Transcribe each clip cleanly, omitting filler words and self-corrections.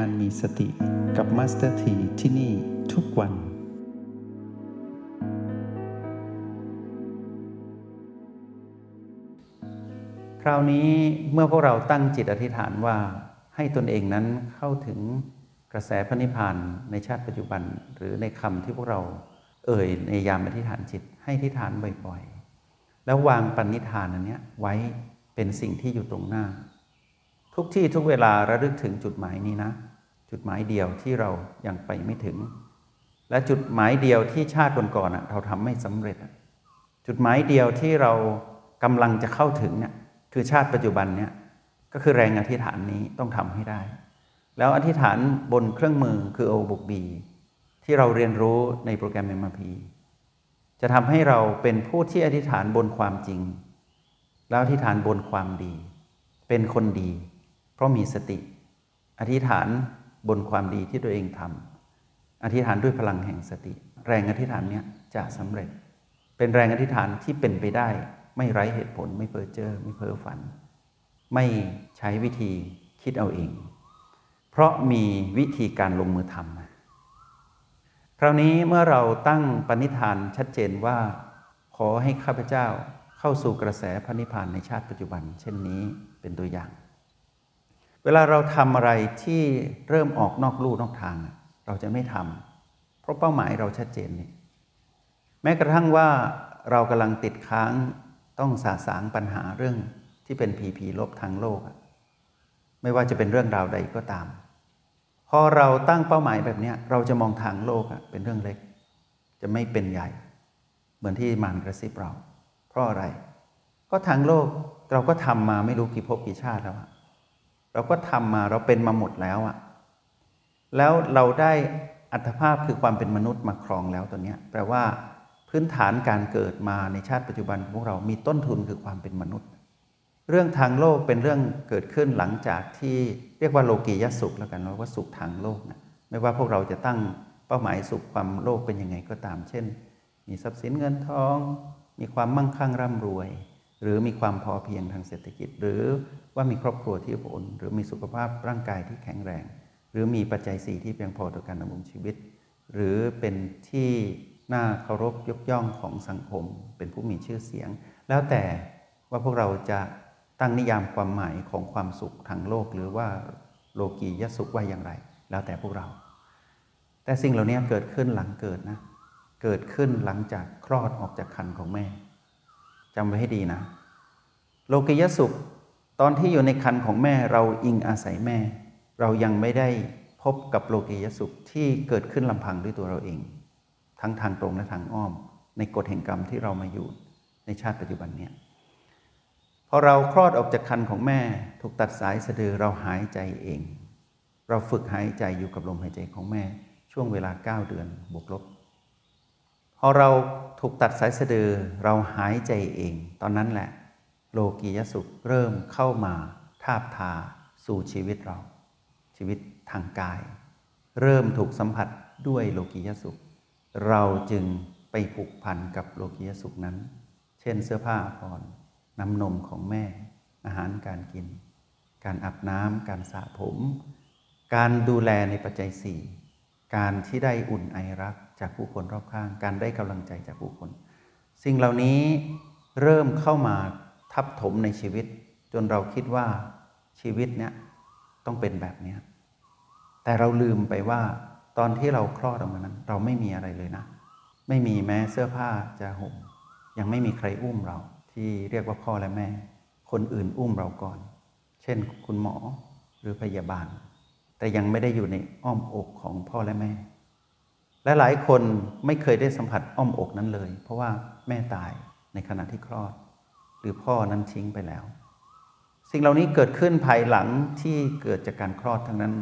การมีสติกับมาสเตอร์ทีที่นี่ทุกวันคราวนี้เมื่อพวกเราตั้งจิตอธิษฐานว่าให้ตนเองนั้นเข้าถึงกระแสพระนิพพานในชาติปัจจุบันหรือในคำที่พวกเราเอ่ยในยามอธิษฐานจิตให้อธิษฐานบ่อยๆแล้ววางปณิธานอันนี้ไว้เป็นสิ่งที่อยู่ตรงหน้าทุกที่ทุกเวลาระลึกถึงจุดหมายนี้นะจุดหมายเดียวที่เรายังไปไม่ถึงและจุดหมายเดียวที่ชาติก่อนๆเราทำไม่สำเร็จจุดหมายเดียวที่เรากำลังจะเข้าถึงเนี่ยคือชาติปัจจุบันเนี่ยก็คือแรงอธิษฐานนี้ต้องทำให้ได้แล้วอธิษฐานบนเครื่องมือคือ O+B ที่เราเรียนรู้ในโปรแกรม MRP จะทำให้เราเป็นผู้ที่อธิษฐานบนความจริงแล้วอธิษฐานบนความดีเป็นคนดีเพราะมีสติอธิษฐานบนความดีที่ตัวเองทำอธิษฐานด้วยพลังแห่งสติแรงอธิษฐานนี้จะสำเร็จเป็นแรงอธิษฐานที่เป็นไปได้ไม่ไร้เหตุผลไม่เพ้อเจ้อไม่เพ้อฝันไม่ใช้วิธีคิดเอาเองเพราะมีวิธีการลงมือทำคราวนี้เมื่อเราตั้งปณิธานชัดเจนว่าขอให้ข้าพเจ้าเข้าสู่กระแสพระนิพพานในชาติปัจจุบันเช่นนี้เป็นตัวอย่างเวลาเราทำอะไรที่เริ่มออกนอกลู่นอกทางเราจะไม่ทำเพราะเป้าหมายเราชัดเจนนี่แม้กระทั่งว่าเรากำลังติดค้างต้องสะสางปัญหาเรื่องที่เป็นผีลบทางโลกไม่ว่าจะเป็นเรื่องราวใดก็ตามพอเราตั้งเป้าหมายแบบนี้เราจะมองทางโลกเป็นเรื่องเล็กจะไม่เป็นใหญ่เหมือนที่มารกระซิบเราเพราะอะไรก็ทางโลกเราก็ทำมาไม่รู้กี่ภพกี่ชาติแล้วเราก็ทำมาเราเป็นมาหมดแล้วแล้วเราได้อัตภาพคือความเป็นมนุษย์มาครองแล้วตัวนี้แปลว่าพื้นฐานการเกิดมาในชาติปัจจุบันพวกเรามีต้นทุนคือความเป็นมนุษย์เรื่องทางโลกเป็นเรื่องเกิดขึ้นหลังจากที่เรียกว่าโลกียสุขแล้วกันเราก็สุขทางโลกนะไม่ว่าพวกเราจะตั้งเป้าหมายสุขความโลกเป็นยังไงก็ตามเช่นมีทรัพย์สินเงินทองมีความมั่งคั่งร่ำรวยหรือมีความพอเพียงทางเศรษฐกิจหรือว่ามีครอบครัวที่อบอุ่นหรือมีสุขภาพร่างกายที่แข็งแรงหรือมีปัจจัยสี่ที่เพียงพอต่อการดำรงชีวิตหรือเป็นที่น่าเคารพยกย่องของสังคมเป็นผู้มีชื่อเสียงแล้วแต่ว่าพวกเราจะตั้งนิยามความหมายของความสุขทางโลกหรือว่าโลกียสุขว่าอย่างไรแล้วแต่พวกเราแต่สิ่งเหล่านี้เกิดขึ้นหลังเกิดนะเกิดขึ้นหลังจากคลอดออกจากครรภ์ของแม่จำไว้ให้ดีนะโลกียสุขตอนที่อยู่ในครรภ์ของแม่เราอิงอาศัยแม่เรายังไม่ได้พบกับโลกียสุขที่เกิดขึ้นลำพังด้วยตัวเราเองทั้งทางตรงและทางอ้อมในกฎแห่งกรรมที่เรามาอยู่ในชาติปัจจุบันเนี่ยพอเราคลอดออกจากครรภ์ของแม่ถูกตัดสายสะดือเราหายใจเองเราฝึกหายใจอยู่กับลมหายใจของแม่ช่วงเวลา9เดือนบวกลบพอเราถูกตัดสายสะดือเราหายใจเองตอนนั้นแหละโลกียสุขเริ่มเข้ามาทาบทาสู่ชีวิตเราชีวิตทางกายเริ่มถูกสัมผัสด้วยโลกียสุขเราจึงไปผูกพันกับโลกียสุขนั้นเช่นเสื้อผ้าอาภรณ์น้ำนมของแม่อาหารการกินการอาบน้ำการสระผมการดูแลในปัจจัยสี่การที่ได้อุ่นไอรักจากผู้คนรอบข้างการได้กำลังใจจากผู้คนสิ่งเหล่านี้เริ่มเข้ามาทับถมในชีวิตจนเราคิดว่าชีวิตเนี้ยต้องเป็นแบบนี้แต่เราลืมไปว่าตอนที่เราคลอดออกมานั้นเราไม่มีอะไรเลยนะไม่มีแม้เสื้อผ้าจะห่มยังไม่มีใครอุ้มเราที่เรียกว่าพ่อและแม่คนอื่นอุ้มเราก่อนเช่นคุณหมอหรือพยาบาลแต่ยังไม่ได้อยู่ในอ้อมอกของพ่อและแม่และหลายคนไม่เคยได้สัมผัสอ้อมอกนั้นเลยเพราะว่าแม่ตายในขณะที่คลอดหรือพ่อนั้นทิ้งไปแล้วสิ่งเหล่านี้เกิดขึ้นภายหลังที่เกิดจากการคลอดทั้งนั้น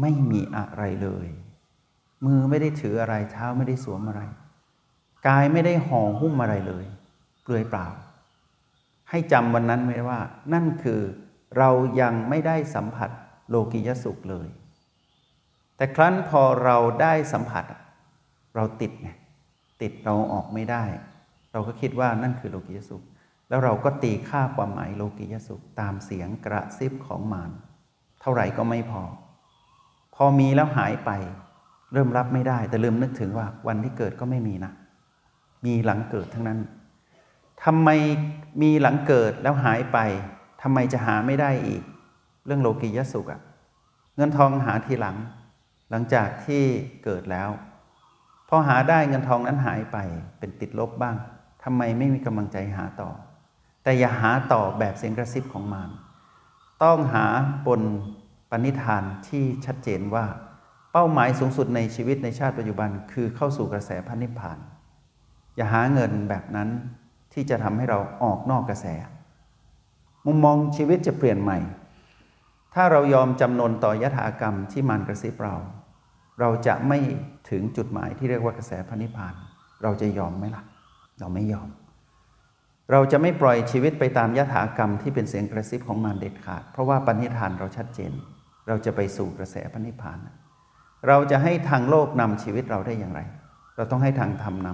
ไม่มีอะไรเลยมือไม่ได้ถืออะไรเท้าไม่ได้สวมอะไรกายไม่ได้ห่อหุ้มอะไรเลยเปลือยเปล่าให้จำวันนั้นไว้ว่านั่นคือเรายังไม่ได้สัมผัสโลกิยสุขเลยแต่ครั้นพอเราได้สัมผัสเราติดไงติดเราออกไม่ได้เราก็คิดว่านั่นคือโลกิยสุขแล้วเราก็ตีค่าความหมายโลกิยสุขตามเสียงกระซิบของมารเท่าไหร่ก็ไม่พอ พอมีแล้วหายไปเริ่มรับไม่ได้แต่ลืมนึกถึงว่าวันที่เกิดก็ไม่มีนะมีหลังเกิดทั้งนั้นทำไมมีหลังเกิดแล้วหายไปทำไมจะหาไม่ได้อีกเรื่องโลกิยสุขอะเงินทองหาทีหลังจากที่เกิดแล้วพอหาได้เงินทองนั้นหายไปเป็นติดลบบ้างทำไมไม่มีกำลังใจหาต่อแต่อย่าหาต่อแบบเสียงกระซิบของมารต้องหาบนปณิธานที่ชัดเจนว่าเป้าหมายสูงสุดในชีวิตในชาติปัจจุบันคือเข้าสู่กระแสพระนิพพานอย่าหาเงินแบบนั้นที่จะทำให้เราออกนอกกระแสมุมมองชีวิตจะเปลี่ยนใหม่ถ้าเรายอมจำนนต่อยถากรรมที่มารกระซิบเราจะไม่ถึงจุดหมายที่เรียกว่ากระแสพระนิพพานเราจะยอมไหมล่ะเราไม่ยอมเราจะไม่ปล่อยชีวิตไปตามยถากรรมที่เป็นเสียงกระซิบของมารเด็ดขาดเพราะว่าปณิธานเราชัดเจนเราจะไปสู่กระแสพระนิพพานเราจะให้ทางโลกนำชีวิตเราได้อย่างไรเราต้องให้ทางธรรมน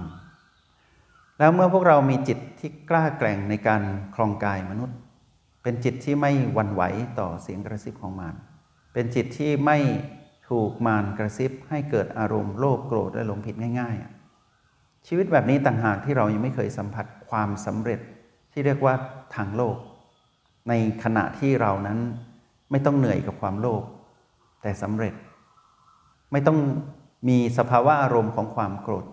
ำแล้วเมื่อพวกเรามีจิตที่กล้าแกร่งในการครองกายมนุษย์เป็นจิตที่ไม่หวั่นไหวต่อเสียงกระซิบของมารเป็นจิตที่ไม่ถูกมารกระซิบให้เกิดอารมณ์โลภโกรธและหลงผิดง่ายๆชีวิตแบบนี้ต่างหากที่เรายังไม่เคยสัมผัสความสำเร็จที่เรียกว่าทางโลกในขณะที่เรานั้นไม่ต้องเหนื่อยกับความโลภแต่สำเร็จไม่ต้องมีสภาวะอารมณ์ของความโกรธ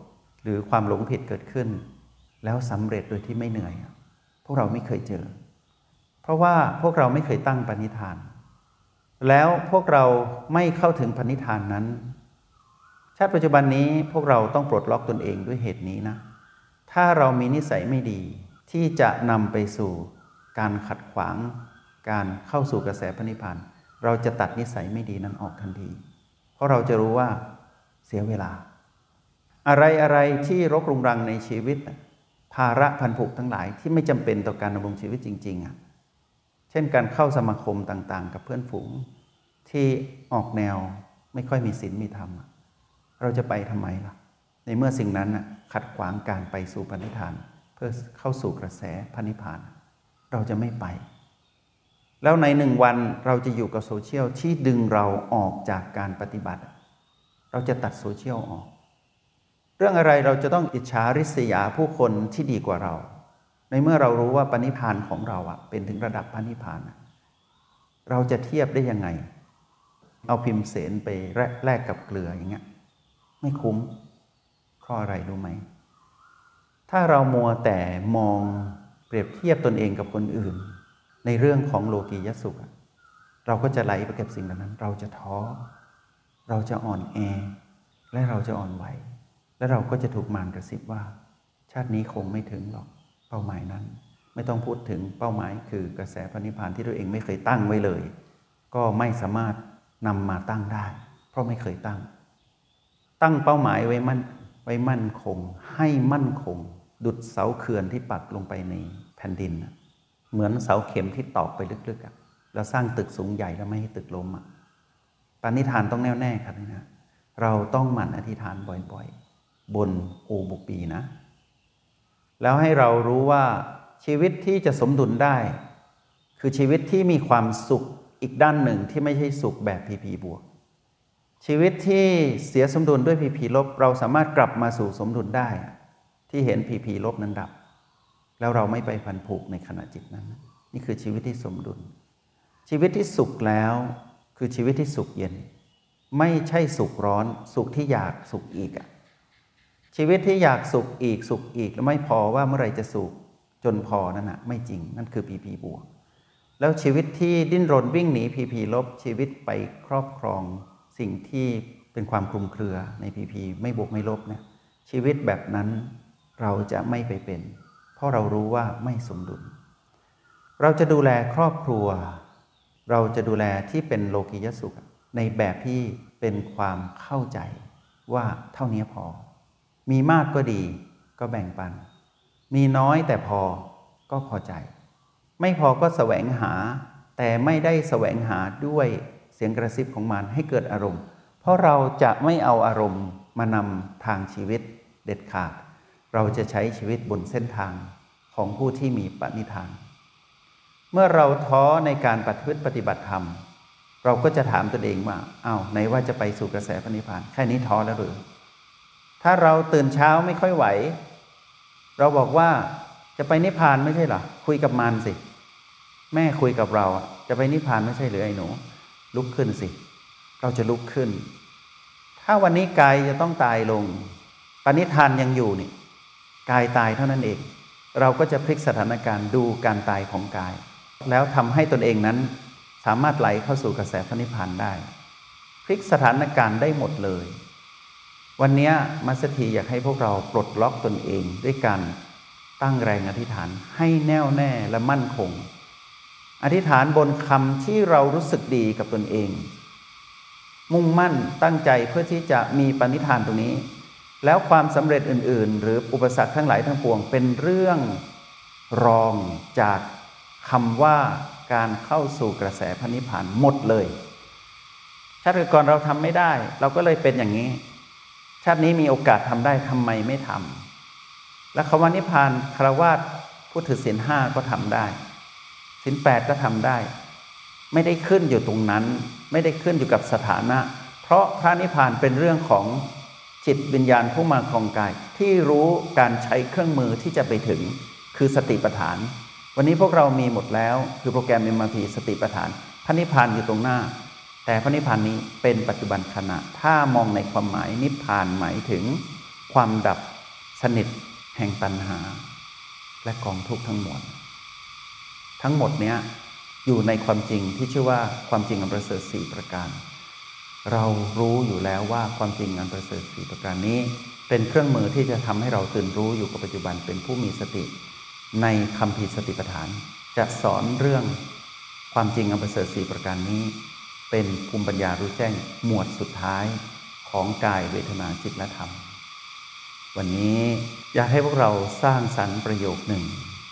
หรือความหลงผิดเกิดขึ้นแล้วสำเร็จโดยที่ไม่เหนื่อยพวกเราไม่เคยเจอเพราะว่าพวกเราไม่เคยตั้งปณิธานแล้วพวกเราไม่เข้าถึงปณิธานนั้นชาติปัจจุบันนี้พวกเราต้องปลดล็อกตนเองด้วยเหตุนี้นะถ้าเรามีนิสัยไม่ดีที่จะนำไปสู่การขัดขวางการเข้าสู่กระแสพระนิพพานเราจะตัดนิสัยไม่ดีนั้นออกทันทีเพราะเราจะรู้ว่าเสียเวลาอะไรที่รกรุงรังในชีวิตภาระพันผูกทั้งหลายที่ไม่จำเป็นต่อการดำรงชีวิตจริงๆเช่นการเข้าสมาคมต่างๆกับเพื่อนฝูงที่ออกแนวไม่ค่อยมีศีลมีธรรมเราจะไปทำไมล่ะในเมื่อสิ่งนั้นขัดขวางการไปสู่ปณิธานเพื่อเข้าสู่กระแสพระนิพพานเราจะไม่ไปแล้วในหนึ่งวันเราจะอยู่กับโซเชียลที่ดึงเราออกจากการปฏิบัติเราจะตัดโซเชียลออกเรื่องอะไรเราจะต้องอิจฉาริษยาผู้คนที่ดีกว่าเราในเมื่อเรารู้ว่าปณิธานของเราเป็นถึงระดับปณิธานเราจะเทียบได้ยังไงเอาพิมเสนไปแลกกับเกลืออย่างเงี้ยไม่คุ้มเพราะอะไรรู้ไหมถ้าเรามัวแต่มองเปรียบเทียบตนเองกับคนอื่นในเรื่องของโลกียสุขเราก็จะไหลไปกับสิ่งเหล่านั้นเราจะท้อเราจะอ่อนแอและเราจะอ่อนไหวและเราก็จะถูกมารกระซิบว่าชาตินี้คงไม่ถึงหรอกเป้าหมายนั้นไม่ต้องพูดถึงเป้าหมายคือกระแสพระนิพพานที่ตัวเองไม่เคยตั้งไว้เลยก็ไม่สามารถนำมาตั้งได้เพราะไม่เคยตั้งเป้าหมายไว้มั่นคงให้มั่นคงดุจเสาเขื่อนที่ปักลงไปในแผ่นดินเหมือนเสาเข็มที่ตอกไปลึกๆแล้วสร้างตึกสูงใหญ่แล้วไม่ให้ตึกล้มปณิธานต้องแน่วแน่ครับนะเราต้องหมั่นอธิษฐานบ่อยๆบนโอบุปีนะแล้วให้เรารู้ว่าชีวิตที่จะสมดุลได้คือชีวิตที่มีความสุขอีกด้านหนึ่งที่ไม่ใช่สุขแบบ PP บวกชีวิตที่เสียสมดุลด้วย PP ลบเราสามารถกลับมาสู่สมดุลได้ที่เห็น PP ลบนั้นดับแล้วเราไม่ไปพันผูกในขณะจิตนั้นนี่คือชีวิตที่สมดุลชีวิตที่สุขแล้วคือชีวิตที่สุขเย็นไม่ใช่สุขร้อนสุขที่อยากสุขอีกชีวิตที่อยากสุขอีกแล้วไม่พอว่าเมื่อไรจะสุขจนพอนั่นนะไม่จริงนั่นคือ PP บวกแล้วชีวิตที่ดิ้นรนวิ่งหนี PP ลบชีวิตไปครอบครองสิ่งที่เป็นความคลุมเครือใน PP ไม่บวกไม่ลบเนี่ยชีวิตแบบนั้นเราจะไม่ไปเป็นเพราะเรารู้ว่าไม่สมดุลเราจะดูแลครอบครัวเราจะดูแลที่เป็นโลกิยสุขในแบบที่เป็นความเข้าใจว่าเท่านี้พอมีมากก็ดีก็แบ่งปันมีน้อยแต่พอก็พอใจไม่พอก็แสวงหาแต่ไม่ได้แสวงหาด้วยเสียงกระซิบของมันให้เกิดอารมณ์เพราะเราจะไม่เอาอารมณ์มานำทางชีวิตเด็ดขาดเราจะใช้ชีวิตบนเส้นทางของผู้ที่มีปณิธานเมื่อเราท้อในการประพฤติปฏิบัติธรรม เราก็จะถามตนเองว่าอ้าวไหนว่าจะไปสู่กระแสพระนิพพานแค่นี้ท้อแล้วหรือถ้าเราตื่นเช้าไม่ค่อยไหวเราบอกว่าจะไปนิพพานไม่ใช่หรอคุยกับมันสิแม่คุยกับเราจะไปนิพพานไม่ใช่หรือไอ้หนูลุกขึ้นสิเราจะลุกขึ้นถ้าวันนี้กายจะต้องตายลงปณิธานยังอยู่นี่กายตายเท่านั้นเองเราก็จะพลิกสถานการณ์ดูการตายของกายแล้วทำให้ตนเองนั้นสามารถไหลเข้าสู่กระแสพระนิพพานได้พลิกสถานการณ์ได้หมดเลยวันนี้มัสถีอยากให้พวกเราปลดล็อกตนเองด้วยการตั้งแรงอธิษฐานให้แน่วแน่และมั่นคงอธิษฐานบนคำที่เรารู้สึกดีกับตนเองมุ่งมั่นตั้งใจเพื่อที่จะมีปณิธานตรงนี้แล้วความสำเร็จอื่นๆหรืออุปสรรคทั้งหลายทั้งปวงเป็นเรื่องรองจากคำว่าการเข้าสู่กระแสพระนิพพานหมดเลยชาติก่อนเราทำไม่ได้เราก็เลยเป็นอย่างนี้ชาตินี้มีโอกาสทำได้ทำไมไม่ทำและคำว่านิพพานฆราวาสผู้ถือศีลห้าก็ทำได้ศีลแปดก็ทำได้ไม่ได้ขึ้นอยู่ตรงนั้นไม่ได้ขึ้นอยู่กับสถานะเพราะพระนิพพานเป็นเรื่องของจิตวิญญาณผู้มาครองกายที่รู้การใช้เครื่องมือที่จะไปถึงคือสติปัฏฐานวันนี้พวกเรามีหมดแล้วคือโปรแกรม MRP สติปัฏฐานพระนิพพานอยู่ตรงหน้าแต่พระนิพพานนี้เป็นปัจจุบันขณะถ้ามองในความหมายนิพพานหมายถึงความดับสนิทแห่งตัณหาและกองทุกข์ทั้งหมดเนี้ยอยู่ในความจริงที่ชื่อว่าความจริงอันประเสริฐ4ประการเรารู้อยู่แล้วว่าความจริงอันประเสริฐ4ประการนี้เป็นเครื่องมือที่จะทำให้เราตื่นรู้อยู่กับปัจจุบันเป็นผู้มีสติในคัมภีร์สติปัฏฐานจะสอนเรื่องความจริงอันประเสริฐ4ประการนี้เป็นภูมิปัญญารู้แจ้งหมวดสุดท้ายของกายเวทนาจิตและธรรมวันนี้อยากให้พวกเราสร้างสรรค์ประโยคหนึ่ง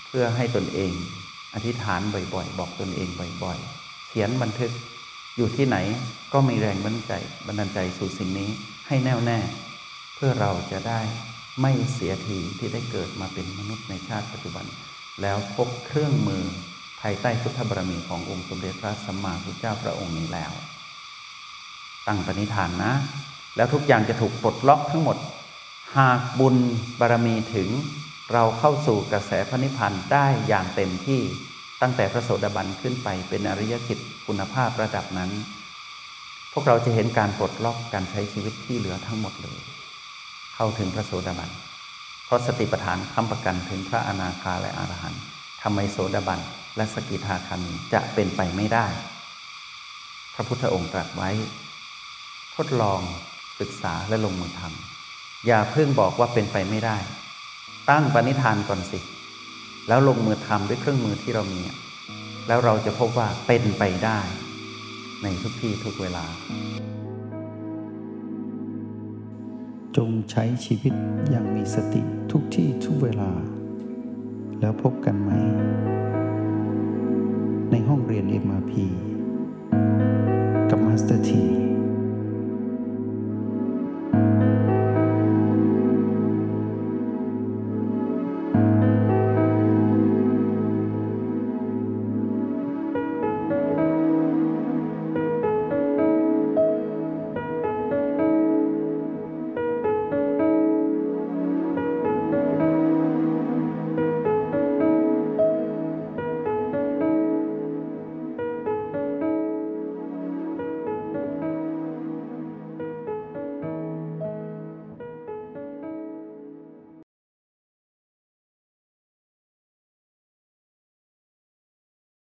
เพื่อให้ตนเองอธิษฐานบ่อยๆบอกตนเองบ่อยๆเขียนบันทึกอยู่ที่ไหนก็มีแรงบันดาลใจสู่สิ่งนี้ให้แน่วแน่เพื่อเราจะได้ไม่เสียทีที่ได้เกิดมาเป็นมนุษย์ในชาติปัจจุบันแล้วพบเครื่องมือภายใต้พุทธบารมีขององค์สมเด็จพระสัมมาสัมพุทธเจ้าพระองค์นี้แล้วตั้งปณิธานนะแล้วทุกอย่างจะถูกปลดล็อกทั้งหมดหากบุญบารมีถึงเราเข้าสู่กระแสพระนิพพานได้อย่างเต็มที่ตั้งแต่พระโสดาบันขึ้นไปเป็นอริยกิจคุณภาพระดับนั้นพวกเราจะเห็นการปลดล็อกการใช้ชีวิตที่เหลือทั้งหมดเลยเข้าถึงพระโสดาบันเพราะสติปัฏฐานค้ำประกันถึงพระอนาคาและอรหันต์ทำไมโสดาบันและสกิทาคามีจะเป็นไปไม่ได้พระพุทธองค์ตรัสไว้ทดลองศึกษาและลงมือทำอย่าเพิ่งบอกว่าเป็นไปไม่ได้ตั้งปณิธานก่อนสิแล้วลงมือทำด้วยเครื่องมือที่เรามีแล้วเราจะพบว่าเป็นไปได้ในทุกที่ทุกเวลาจงใช้ชีวิตอย่างมีสติทุกที่ทุกเวลาแล้วพบกันไหมในห้องเรียน MRP กับมาสเตอร์ที